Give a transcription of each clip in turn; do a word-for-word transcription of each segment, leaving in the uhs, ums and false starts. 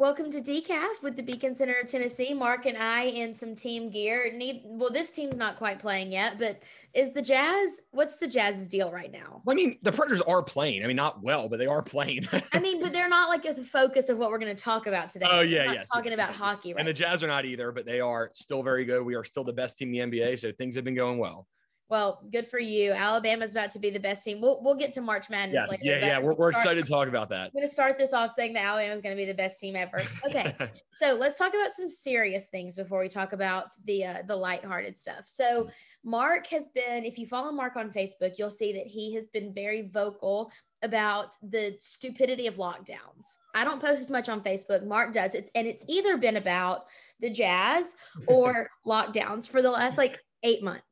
Welcome to Decaf with the Beacon Center of Tennessee. Mark and I in some team gear. Need well, this team's not quite playing yet, but is the Jazz, what's the Jazz's deal right now? I mean, the Predators are playing. I mean, not well, but they are playing. I mean, but they're not like the focus of what we're going to talk about today. Oh, yeah, yeah. Talking yes, about yes. hockey. Right and the Jazz are not either, but they are still very good. We are still the best team in the N B A, so things have been going well. Well, good for you. Alabama's about to be the best team. We'll we'll get to March Madness yeah, later. Yeah, yeah, we're, we're start, excited to talk about that. I'm going to start this off saying that Alabama's going to be the best team ever. Okay, so let's talk about some serious things before we talk about the uh, the lighthearted stuff. So Mark has been, if you follow Mark on Facebook, you'll see that he has been very vocal about the stupidity of lockdowns. I don't post as much on Facebook. Mark does. It's and it's either been about the Jazz or lockdowns for the last like eight months.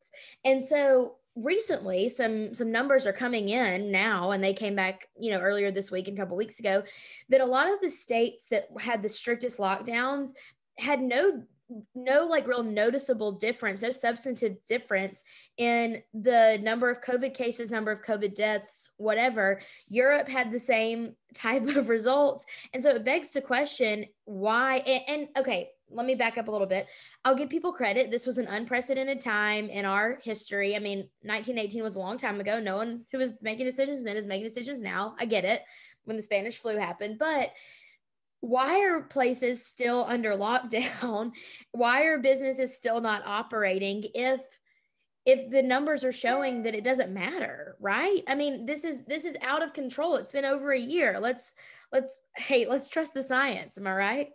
And so recently some, some numbers are coming in now, and they came back, you know, earlier this week and a couple of weeks ago, that a lot of the states that had the strictest lockdowns had no, no like real noticeable difference, no substantive difference in the number of COVID cases, number of COVID deaths, whatever. Europe had the same type of results. And so it begs to question why, and, and okay, let me back up a little bit. I'll give people credit. This was an unprecedented time in our history. I mean, nineteen eighteen was a long time ago. No one who was making decisions then is making decisions now. I get it, when the Spanish flu happened. But why are places still under lockdown? Why are businesses still not operating if if the numbers are showing that it doesn't matter, right? I mean, this is this is out of control. It's been over a year. Let's let's hey, let's trust the science. Am I right?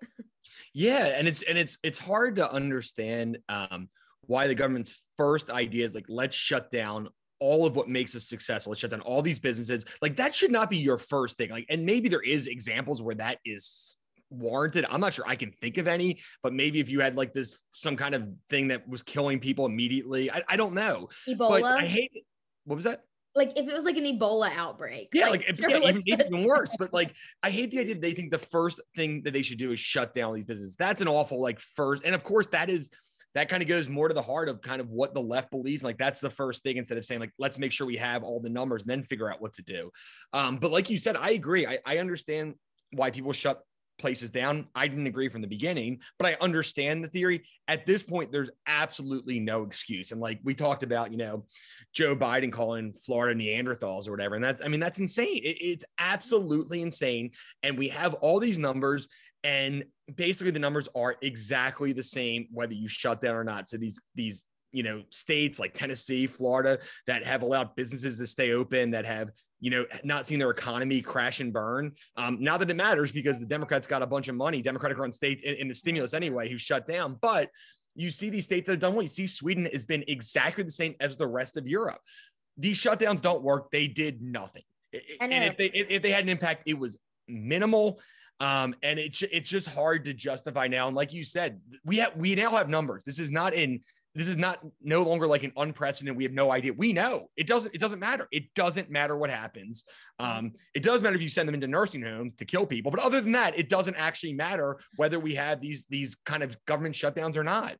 Yeah, and it's and it's it's hard to understand um, why the government's first idea is like, let's shut down all of what makes us successful. Let's shut down all these businesses. Like, that should not be your first thing. Like, and maybe there is examples where that is warranted. I'm not sure I can think of any, but maybe if you had like this, some kind of thing that was killing people immediately, I, I don't know. Ebola. But I hate it. What was that? Like, if it was like an Ebola outbreak. Yeah, like, like yeah, even, even worse. But like, I hate the idea that they think the first thing that they should do is shut down all these businesses. That's an awful like first. And of course, that is, that kind of goes more to the heart of kind of what the left believes. Like, that's the first thing, instead of saying like, let's make sure we have all the numbers and then figure out what to do. Um, but like you said, I agree. I, I understand why people shut places down. I didn't agree from the beginning, but I understand the theory. At this point, there's absolutely no excuse. And like we talked about, you know, Joe Biden calling Florida Neanderthals or whatever. And that's, I mean, that's insane. It, it's absolutely insane. And we have all these numbers, and basically the numbers are exactly the same, whether you shut down or not. So these, these, you know, states like Tennessee, Florida, that have allowed businesses to stay open, that have, you know, not seen their economy crash and burn. Um, now that it matters, because the Democrats got a bunch of money, Democratic run states in, in the stimulus anyway, who shut down. But you see these states that have done well. You see Sweden has been exactly the same as the rest of Europe. These shutdowns don't work. They did nothing. And if they, if they had an impact, it was minimal. Um, and it, it's just hard to justify now. And like you said, we have, we now have numbers. This is not in, This is not no longer like an unprecedented, we have no idea. We know it doesn't, it doesn't matter. It doesn't matter what happens. Um, it does matter if you send them into nursing homes to kill people. But other than that, it doesn't actually matter whether we have these, these kind of government shutdowns or not.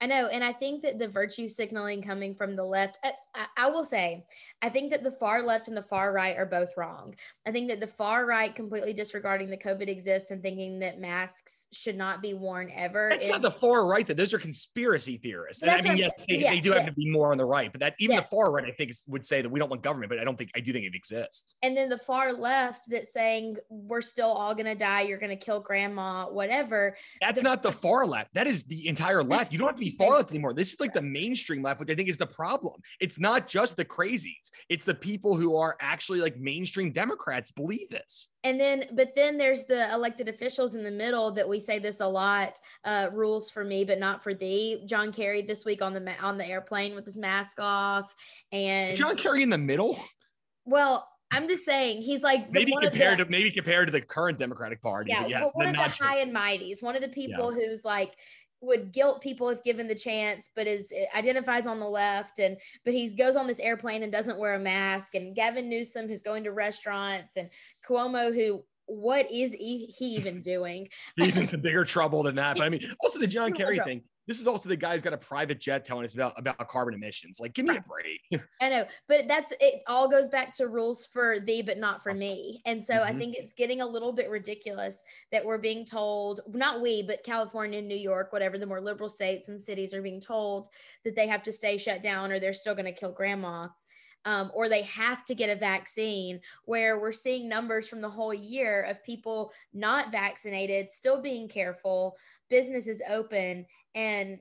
I know. And I think that the virtue signaling coming from the left, I, I will say, I think that the far left and the far right are both wrong. I think that the far right completely disregarding that COVID exists and thinking that masks should not be worn ever. That's is, not the far right, that those are conspiracy theorists. And I mean, yes, they, yeah, they do yeah. have to be more on the right, but that even yes. the far right, I think, would say that we don't want government, but I don't think, I do think it exists. And then the far left that's saying, we're still all going to die. You're going to kill grandma, whatever. That's the, not the far left. That is the entire left. You don't have to be far left anymore. This is like the mainstream left, which I think is the problem. It's not just the crazies. It's the people who are actually like mainstream Democrats believe this. And then, but then there's the elected officials in the middle that we say this a lot, uh, rules for me, but not for thee. John Kerry this week on the, on the airplane with his mask off. And John Kerry in the middle. Well, I'm just saying, he's like maybe compared the, to maybe compared to the current Democratic Party. Yeah, yes, well, one of the sure. high and mighties, one of the people yeah. who's like, would guilt people if given the chance, but is identifies on the left, and but he goes on this airplane and doesn't wear a mask, and Gavin Newsom who's going to restaurants, and Cuomo who what is he, he even doing? He's in some bigger trouble than that. But I mean, also the John Kerry thing. This is also the guy who's got a private jet telling us about, about carbon emissions. Like, give me a break. I know, but that's, it all goes back to rules for thee, but not for me. And so mm-hmm. I think it's getting a little bit ridiculous that we're being told, not we, but California, New York, whatever, the more liberal states and cities are being told that they have to stay shut down or they're still going to kill grandma. Um, or they have to get a vaccine, where we're seeing numbers from the whole year of people not vaccinated, still being careful, businesses open, and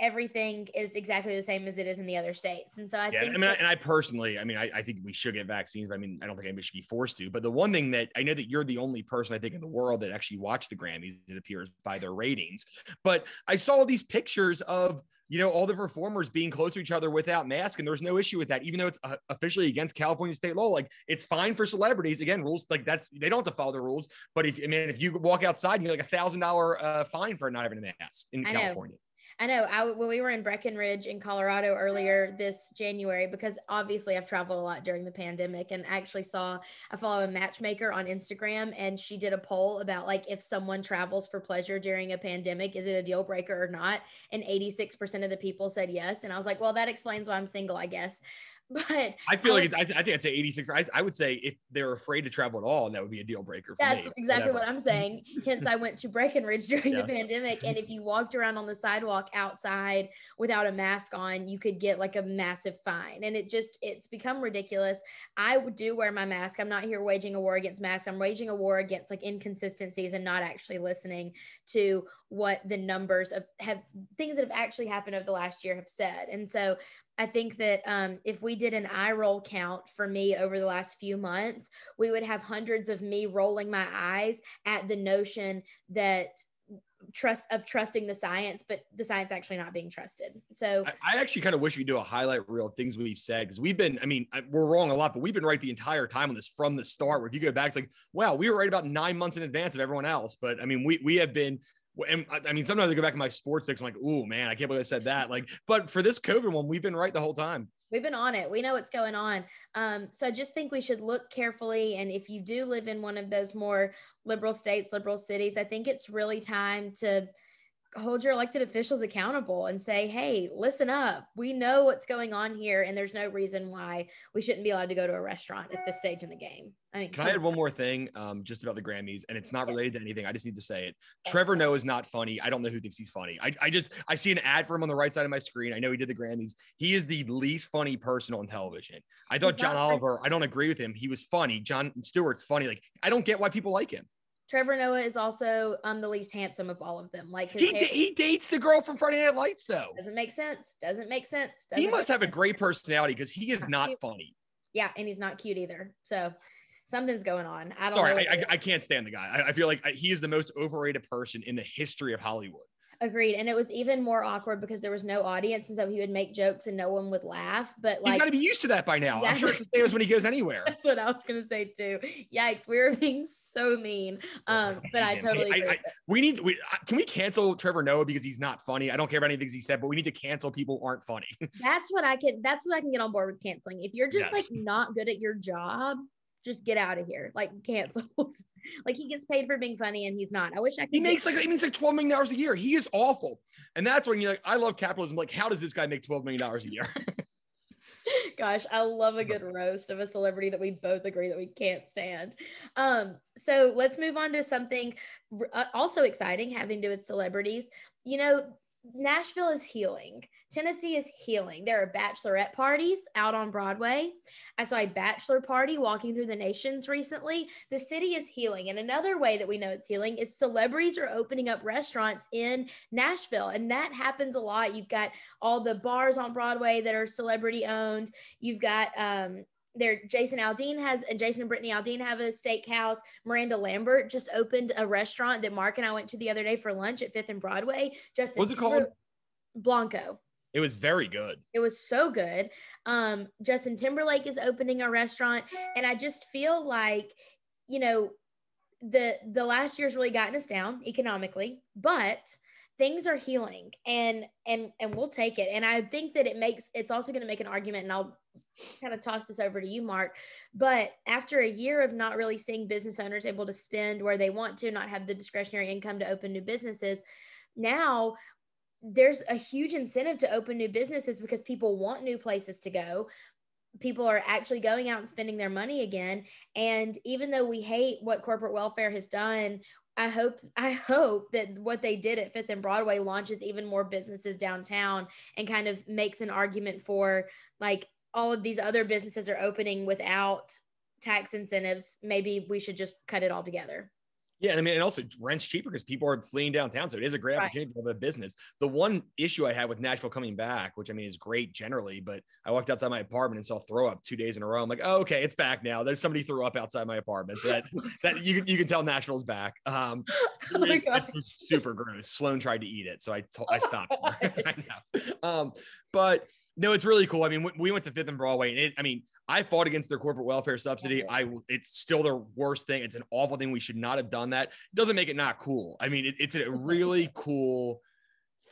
everything is exactly the same as it is in the other states. And so I yeah, think- I mean, I, and I personally, I mean, I, I think we should get vaccines, but I mean, I don't think anybody should be forced to. But the one thing that I know that you're the only person I think in the world that actually watched the Grammys, it appears by their ratings. But I saw these pictures of, you know, all the performers being close to each other without masks. And there's no issue with that, even though it's uh, officially against California state law. Like, it's fine for celebrities. Again, rules like that's, they don't have to follow the rules. But if, I mean, if you walk outside and you're like a thousand dollar uh, fine for not having a mask in I California. Know. I know I, when we were in Breckenridge in Colorado earlier this January, because obviously I've traveled a lot during the pandemic, and I actually saw, I follow a matchmaker on Instagram, and she did a poll about like, if someone travels for pleasure during a pandemic, is it a deal breaker or not? And eighty-six percent of the people said yes. And I was like, well, that explains why I'm single, I guess. But I feel I would, like, it's, I, th- I think I'd say eighty-six. I, I would say if they're afraid to travel at all, that would be a deal breaker for that's me. That's exactly whatever. What I'm saying. Hence, I went to Breckenridge during yeah. the pandemic. And if you walked around on the sidewalk outside without a mask on, you could get like a massive fine. And it just, it's become ridiculous. I do wear my mask. I'm not here waging a war against masks. I'm waging a war against like inconsistencies and not actually listening to what the numbers of have things that have actually happened over the last year have said. And so I think that um, if we did an eye roll count for me over the last few months, we would have hundreds of me rolling my eyes at the notion that trust of trusting the science, but the science actually not being trusted. So I, I actually kind of wish we do a highlight reel of things we've said, because we've been, I mean, I, we're wrong a lot, but we've been right the entire time on this from the start, where if you go back, it's like, wow, we were right about nine months in advance of everyone else. But I mean, we we have been, and I mean, sometimes I go back to my sports picks, I'm like, oh man, I can't believe I said that. Like, but for this COVID one, we've been right the whole time. We've been on it. We know what's going on. Um, so I just think we should look carefully. And if you do live in one of those more liberal states, liberal cities, I think it's really time to hold your elected officials accountable and say, hey, listen up. We know what's going on here. And there's no reason why we shouldn't be allowed to go to a restaurant at this stage in the game. I mean, can I add one more thing um, just about the Grammys? And it's not related to anything. I just need to say it. Trevor Noah is not funny. I don't know who thinks he's funny. I, I just, I see an ad for him on the right side of my screen. I know he did the Grammys. He is the least funny person on television. I thought John Oliver, I don't agree with him. He was funny. Jon Stewart's funny. Like, I don't get why people like him. Trevor Noah is also um, the least handsome of all of them. Like his he, hair- he dates the girl from Friday Night Lights, though. Doesn't make sense. Doesn't make sense. Doesn't he must have sense. a great personality, because he is not, not funny. Yeah, and he's not cute either. So something's going on. I don't Sorry, know. I, I, I can't stand the guy. I, I feel like I, he is the most overrated person in the history of Hollywood. Agreed. And it was even more awkward because there was no audience. And so he would make jokes and no one would laugh. But like, he's got to be used to that by now. Exactly. I'm sure it's the same as when he goes anywhere. That's what I was going to say too. Yikes. We were being so mean. Um, but I totally agree. I, I, we need to, we, can we cancel Trevor Noah because he's not funny? I don't care about anything he said, but we need to cancel people who aren't funny. That's what I can, that's what I can get on board with canceling. If you're just yes. like not good at your job, just get out of here. Like, canceled. Like, he gets paid for being funny and he's not. I wish I could. He makes like, he makes like twelve million dollars a year. He is awful. And that's when you're like, I love capitalism. Like, how does this guy make twelve million dollars a year? Gosh, I love a good roast of a celebrity that we both agree that we can't stand. Um, so let's move on to something also exciting having to do with celebrities. You know, Nashville is healing. Tennessee is healing. There are bachelorette parties out on Broadway. I saw a bachelor party walking through the nations recently. The city is healing. And another way that we know it's healing is celebrities are opening up restaurants in Nashville. And that happens a lot. You've got all the bars on Broadway that are celebrity owned. You've got, um, There, Jason Aldean has, and Jason and Brittany Aldean have a steakhouse. Miranda Lambert just opened a restaurant that Mark and I went to the other day for lunch at Fifth and Broadway. Justin What's it Timber- called? Blanco. It was very good. It was so good. Um, Justin Timberlake is opening a restaurant, and I just feel like, you know, the the last year's really gotten us down economically, but things are healing, and and and we'll take it. And I think that it makes it's also going to make an argument, and I'll kind of toss this over to you, Mark, but after a year of not really seeing business owners able to spend where they want to, not have the discretionary income to open new businesses, now there's a huge incentive to open new businesses because people want new places to go. People are actually going out and spending their money again. And even though we hate what corporate welfare has done, I hope I hope that what they did at Fifth and Broadway launches even more businesses downtown and kind of makes an argument for, like, all of these other businesses are opening without tax incentives. Maybe we should just cut it all together. Yeah, and I mean, and also rent's cheaper because people are fleeing downtown, so it is a great opportunity to have a business. The one issue I had with Nashville coming back, which I mean is great generally, but I walked outside my apartment and saw throw up two days in a row. I'm like, oh, okay, it's back now. There's somebody threw up outside my apartment, so that that you you can tell Nashville's back. Um, oh my God. It was super gross. Sloan tried to eat it, so I told, I stopped. I know. Um, but. No, it's really cool. I mean, we went to Fifth and Broadway, and it, I mean, I fought against their corporate welfare subsidy. I, it's still the worst thing. It's an awful thing. We should not have done that. It doesn't make it not cool. I mean, it, it's a really cool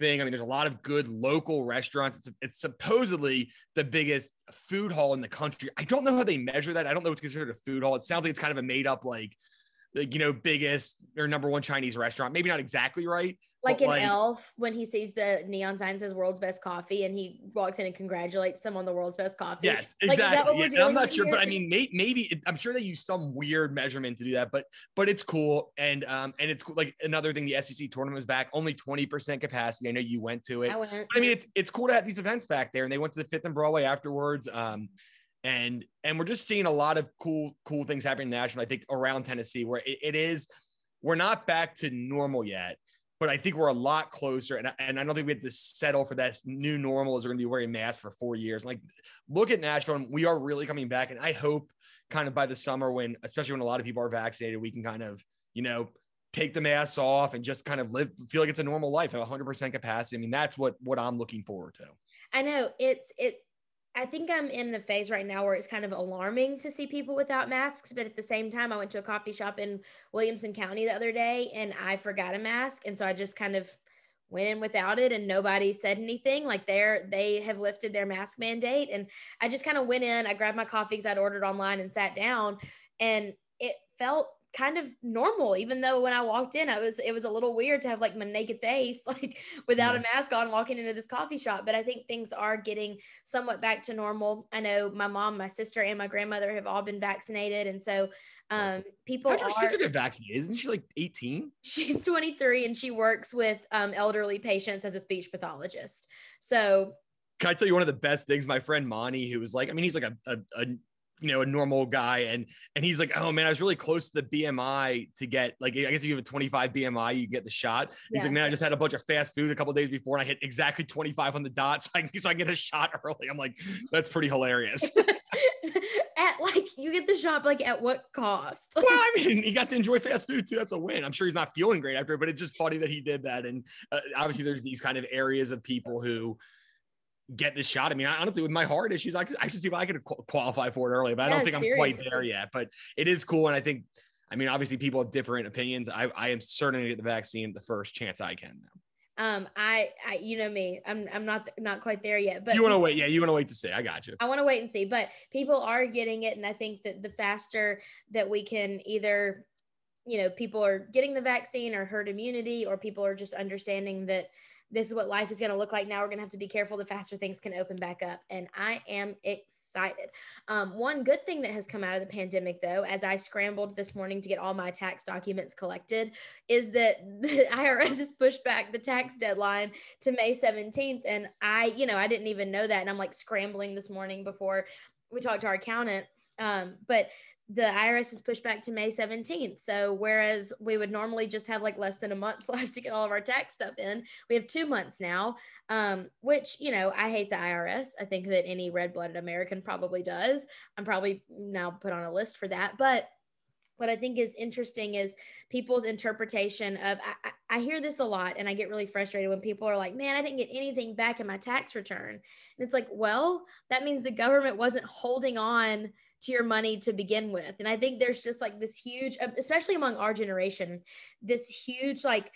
thing. I mean, there's a lot of good local restaurants. It's, it's supposedly the biggest food hall in the country. I don't know how they measure that. I don't know what's considered a food hall. It sounds like it's kind of a made up, like, like, you know, biggest or number one Chinese restaurant. Maybe not exactly right. Like an like, elf when he sees the neon sign says world's best coffee and he walks in and congratulates them on the world's best coffee. Yes, like, exactly. Is that what we're doing? I'm not sure, but I mean, may, maybe it, I'm sure they use some weird measurement to do that, but, but it's cool. And, um, and it's cool. Like another thing, the S E C tournament was back, only twenty percent capacity. I know you went to it. I, went. I mean, it's, it's cool to have these events back there, and they went to the Fifth and Broadway afterwards. Um, and, and we're just seeing a lot of cool, cool things happening nationally, I think, around Tennessee, where it, it is, we're not back to normal yet, but I think we're a lot closer. And, and I don't think we have to settle for that new normal as we're going to be wearing masks for four years. Like, look at Nashville. And we are really coming back. And I hope kind of by the summer when, especially when a lot of people are vaccinated, we can kind of, you know, take the masks off and just kind of live, feel like it's a normal life, have one hundred percent capacity. I mean, that's what, what I'm looking forward to. I know it's, it, I think I'm in the phase right now where it's kind of alarming to see people without masks. But at the same time, I went to a coffee shop in Williamson County the other day and I forgot a mask. And so I just kind of went in without it and nobody said anything. Like they're, they have lifted their mask mandate. And I just kind of went in, I grabbed my coffee because I'd ordered online and sat down, and it felt kind of normal, even though when I walked in, I was, it was a little weird to have like my naked face, like without a mask on walking into this coffee shop. But I think things are getting somewhat back to normal. I know my mom, my sister, and my grandmother have all been vaccinated. And so um, people How'd your are- sister get vaccinated? Isn't she like eighteen? She's twenty-three and she works with um, elderly patients as a speech pathologist. So- Can I tell you one of the best things? My friend Monty, who was like, I mean, he's like a, a, a you know, a normal guy. And, and he's like, oh man, I was really close to the B M I to get, like, I guess if you have a twenty-five B M I, you can get the shot. Yeah. He's like, man, I just had a bunch of fast food a couple of days before and I hit exactly twenty-five on the dot. So I, so I get a shot early. I'm like, that's pretty hilarious. At like, you get the shot, like at what cost? Well, I mean, he got to enjoy fast food too. That's a win. I'm sure he's not feeling great after, but it's just funny that he did that. And uh, obviously there's these kind of areas of people who get this shot. I mean, I, honestly, with my heart issues, I, I should see if I could qu- qualify for it early, but yeah, I don't think seriously. I'm quite there yet, but it is cool. And I think, I mean, obviously people have different opinions. I, I am certain to get the vaccine the first chance I can. Um, I, I, you know me, I'm, I'm not, not quite there yet, but you want to wait. Yeah. You want to wait to see. I got you. I want to wait and see, but people are getting it. And I think that the faster that we can either, you know, people are getting the vaccine or herd immunity, or people are just understanding that this is what life is going to look like. Now we're going to have to be careful the faster things can open back up. And I am excited. Um, one good thing that has come out of the pandemic though, as I scrambled this morning to get all my tax documents collected, is that the I R S has pushed back the tax deadline to May seventeenth. And I, you know, I didn't even know that. And I'm like scrambling this morning before we talked to our accountant. Um, but the I R S is pushed back to May seventeenth. So whereas we would normally just have like less than a month left to get all of our tax stuff in, we have two months now, um, which, you know, I hate the I R S. I think that any red-blooded American probably does. I'm probably now put on a list for that. But what I think is interesting is people's interpretation of, I, I hear this a lot and I get really frustrated when people are like, man, I didn't get anything back in my tax return. And it's like, well, that means the government wasn't holding on to your money to begin with. And I think there's just like this huge, especially among our generation, this huge like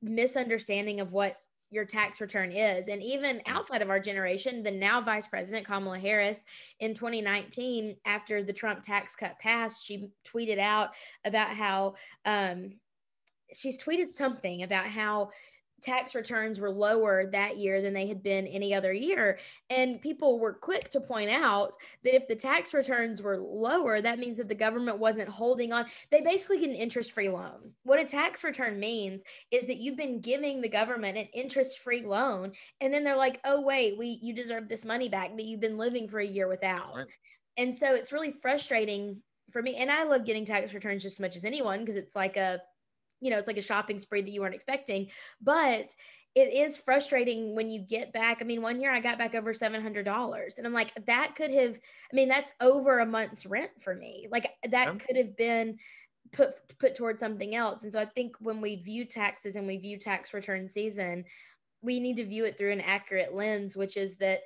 misunderstanding of what your tax return is. And even outside of our generation, the now Vice President Kamala Harris in twenty nineteen, after the Trump tax cut passed, she tweeted out about how, um, she's tweeted something about how tax returns were lower that year than they had been any other year. And people were quick to point out that if the tax returns were lower, that means that the government wasn't holding on. They basically get an interest-free loan. What a tax return means is that you've been giving the government an interest-free loan. And then they're like, oh, wait, we you deserve this money back that you've been living for a year without. Right. And so it's really frustrating for me. And I love getting tax returns just as much as anyone, because it's like a you know, it's like a shopping spree that you weren't expecting, but it is frustrating when you get back. I mean, one year I got back over seven hundred dollars and I'm like, that could have, I mean, that's over a month's rent for me. Like that yeah. could have been put, put towards something else. And so I think when we view taxes and we view tax return season, we need to view it through an accurate lens, which is that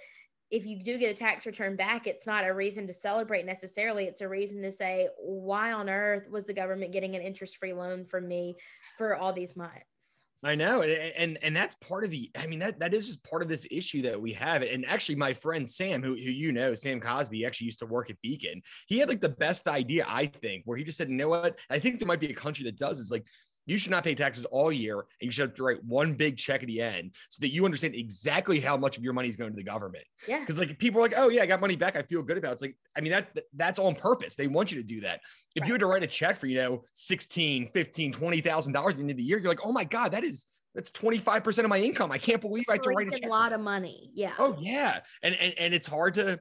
if you do get a tax return back, it's not a reason to celebrate necessarily. It's a reason to say, why on earth was the government getting an interest-free loan from me for all these months? I know. And, and, and that's part of the, I mean, that, that is just part of this issue that we have. And actually my friend, Sam, who, who, you know, Sam Cosby actually used to work at Beacon. He had like the best idea, I think, where he just said, you know what, I think there might be a country that does is like, you should not pay taxes all year, and you should have to write one big check at the end so that you understand exactly how much of your money is going to the government. Yeah. Because like people are like, oh yeah, I got money back. I feel good about it. It's like, I mean, that that's on purpose. They want you to do that. If right. you had to write a check for, you know, sixteen, fifteen, twenty thousand dollars at the end of the year, you're like, oh my God, that is, that's twenty-five percent of my income. I can't believe I have to write a check. A lot of money. Yeah. Oh yeah. And, and, and it's hard to,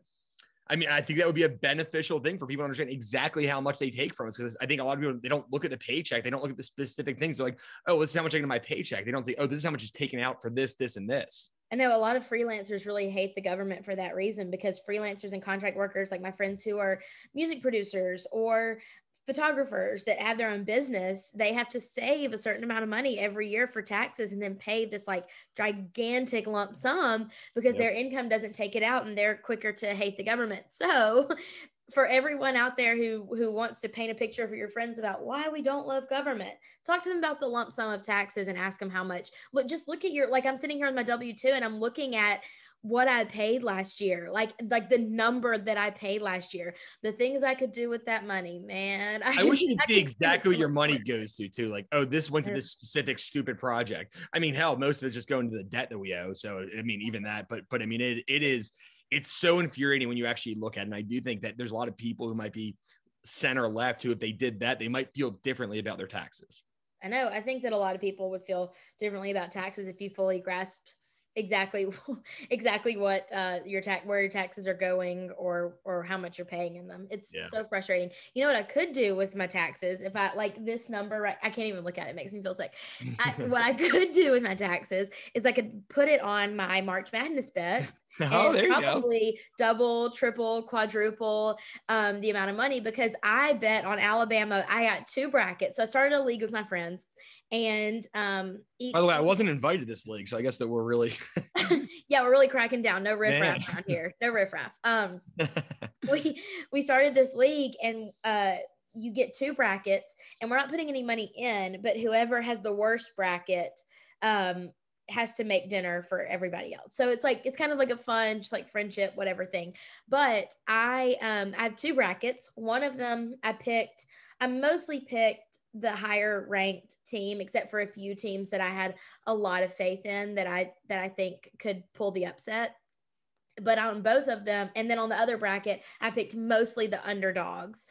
I mean, I think that would be a beneficial thing for people to understand exactly how much they take from us. Because I think a lot of people, they don't look at the paycheck. They don't look at the specific things. They're like, oh, this is how much I get in my paycheck. They don't say, oh, this is how much is taken out for this, this, and this. I know a lot of freelancers really hate the government for that reason, because freelancers and contract workers, like my friends who are music producers or photographers that have their own business, they have to save a certain amount of money every year for taxes and then pay this like gigantic lump sum because yep. their income doesn't take it out, and they're quicker to hate the government. So for everyone out there who who wants to paint a picture for your friends about why we don't love government, talk to them about the lump sum of taxes and ask them how much. Look, just look at your, like I'm sitting here with my W two and I'm looking at what I paid last year, like, like the number that I paid last year, the things I could do with that money, man. I, I wish you could see exactly what your money goes to too. Like, oh, this went to this specific stupid project. I mean, hell, most of it's just going to the debt that we owe. So, I mean, even that, but, but I mean, it, it is, it's so infuriating when you actually look at it. And I do think that there's a lot of people who might be center left who, if they did that, they might feel differently about their taxes. I know. I think that a lot of people would feel differently about taxes if you fully grasped exactly exactly what uh your tax where your taxes are going or or how much you're paying in them. It's yeah. so frustrating. You know what I could do with my taxes if I like this number right I can't even look at it, it makes me feel sick. I, what I could do with my taxes is I could put it on my March Madness bets. Oh, and there you probably go. Double, triple, quadruple um the amount of money, because I bet on Alabama. I got two brackets, so I started a league with my friends. And um, each- by the way, I wasn't invited to this league, so I guess that we're really yeah, we're really cracking down. No riffraff around here. No riffraff. Um, we we started this league, and uh, you get two brackets, and we're not putting any money in, but whoever has the worst bracket um has to make dinner for everybody else. So it's like, it's kind of like a fun, just like friendship, whatever thing. But I um I have two brackets. One of them I picked. I mostly picked the higher ranked team, except for a few teams that I had a lot of faith in that I, that I think could pull the upset, but on both of them. And then on the other bracket, I picked mostly the underdogs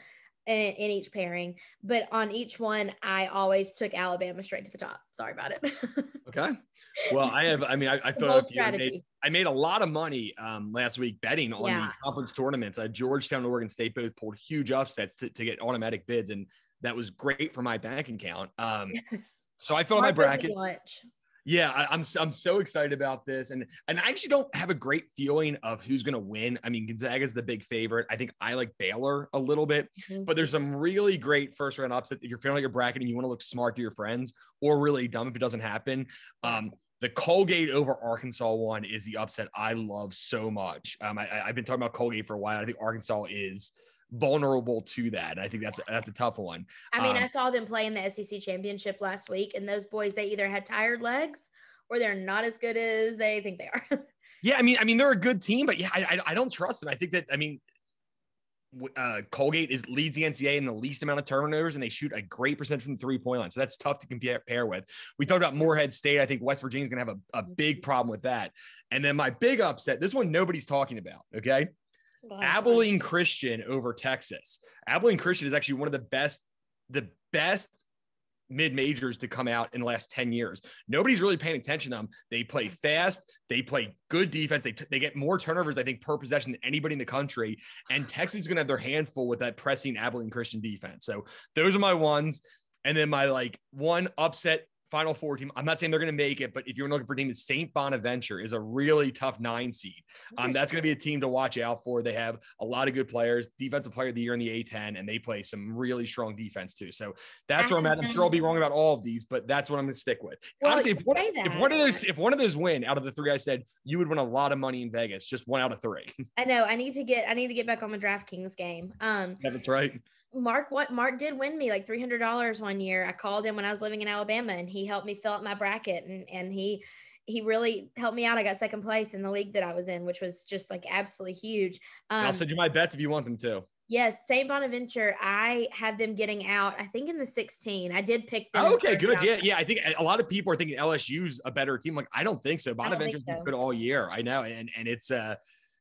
in, in each pairing, but on each one, I always took Alabama straight to the top. Sorry about it. Okay. Well, I have, I mean, I, I feel like I made, I made a lot of money um, last week betting on yeah. the conference tournaments. Uh, Georgetown, Oregon State both pulled huge upsets to, to get automatic bids, and that was great for my bank account. Um, yes. So I filled my bracket. Yeah, I, I'm I'm so excited about this, and and I actually don't have a great feeling of who's going to win. I mean, Gonzaga's the big favorite. I think I like Baylor a little bit, mm-hmm. but there's some really great first round upsets. If you're feeling like your bracket and you want to look smart to your friends, or really dumb if it doesn't happen. Um, The Colgate over Arkansas one is the upset I love so much. Um, I, I've been talking about Colgate for a while. I think Arkansas is vulnerable to that. I think that's that's a tough one. I mean, um, I saw them play in the S E C championship last week, and those boys, they either had tired legs or they're not as good as they think they are. yeah, I mean, I mean, they're a good team, but yeah, I, I I don't trust them. I think that I mean, uh, Colgate is leads the N C A A in the least amount of turnovers, and they shoot a great percent from the three-point line. So that's tough to compare with. We talked about Morehead State. I think West Virginia is going to have a, a big problem with that. And then my big upset, this one nobody's talking about, okay? Wow. Abilene Christian over Texas. Abilene Christian is actually one of the best, the best mid-majors to come out in the last ten years. Nobody's really paying attention to them. They play fast. They play good defense. They, t- they get more turnovers, I think, per possession than anybody in the country. And Texas is going to have their hands full with that pressing Abilene Christian defense. So those are my ones. And then my, like, one upset Final Four team. I'm not saying they're going to make it, but if you're looking for a team, Saint Bonaventure is a really tough nine seed. Um, that's going to be a team to watch out for. They have a lot of good players, defensive player of the year in the A ten, and they play some really strong defense too. So that's where I'm at. I'm sure I'll be wrong about all of these, but that's what I'm going to stick with. Well, honestly, if one, if one of those, if one of those win out of the three I said, you would win a lot of money in Vegas. Just one out of three. I know. I need to get. I need to get back on the DraftKings game. Um, yeah, that's right. Mark, what Mark did win me like three hundred dollars one year. I called him when I was living in Alabama and he helped me fill out my bracket and, and he, he really helped me out. I got second place in the league that I was in, which was just like absolutely huge. Um, I'll send you my bets if you want them to. Yes. Saint Bonaventure. I had them getting out, I think in the sixteen, I did pick them. Oh, okay. Good. Round. Yeah. Yeah. I think a lot of people are thinking L S U's a better team. Like, I don't think so. Bonaventure's been good all year. I know. And, and it's uh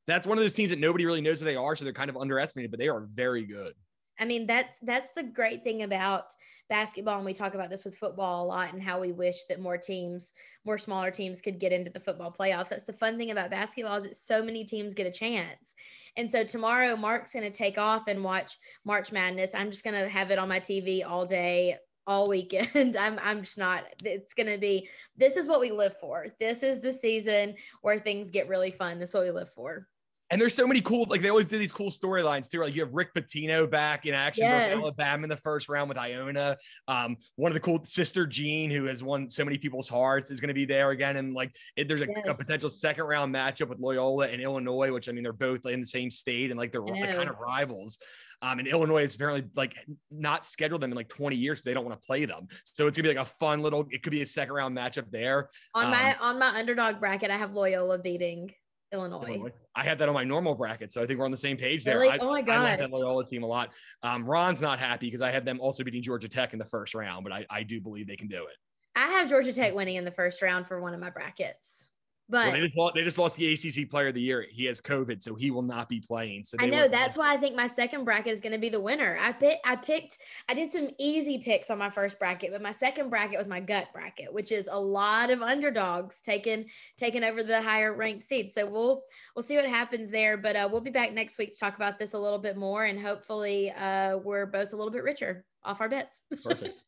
that's one of those teams that nobody really knows who they are. So they're kind of underestimated, but they are very good. I mean, that's, that's the great thing about basketball. And we talk about this with football a lot and how we wish that more teams, more smaller teams could get into the football playoffs. That's the fun thing about basketball is that so many teams get a chance. And so tomorrow Mark's going to take off and watch March Madness. I'm just going to have it on my T V all day, all weekend. I'm, I'm just not, it's going to be, this is what we live for. This is the season where things get really fun. This is what we live for. And there's so many cool, like they always do these cool storylines too. Like you have Rick Pitino back in action yes. versus Alabama in the first round with Iona. Um, one of the cool Sister Jean, who has won so many people's hearts, is going to be there again. And like it, there's a, yes. a potential second round matchup with Loyola and Illinois, which I mean they're both in the same state and like they're the kind of rivals. Um, and Illinois is apparently like not scheduled them in like twenty years. So they don't want to play them. So it's gonna be like a fun little. It could be a second round matchup there. On um, my on my underdog bracket, I have Loyola beating Illinois. I have that on my normal bracket, so I think we're on the same page there. Really? I, oh my god, I like that Loyola team a lot. Um, Ron's not happy because I have them also beating Georgia Tech in the first round, but I, I do believe they can do it. I have Georgia Tech winning in the first round for one of my brackets, but well, they, just lost, they just lost the A C C Player of the Year. He has COVID, so he will not be playing. So they I know that's why I think my second bracket is going to be the winner. I pick, I picked, I did some easy picks on my first bracket, but my second bracket was my gut bracket, which is a lot of underdogs taking taking over the higher ranked seeds. So we'll we'll see what happens there, but uh, we'll be back next week to talk about this a little bit more, and hopefully uh, we're both a little bit richer off our bets. Perfect.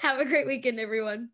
Have a great weekend, everyone.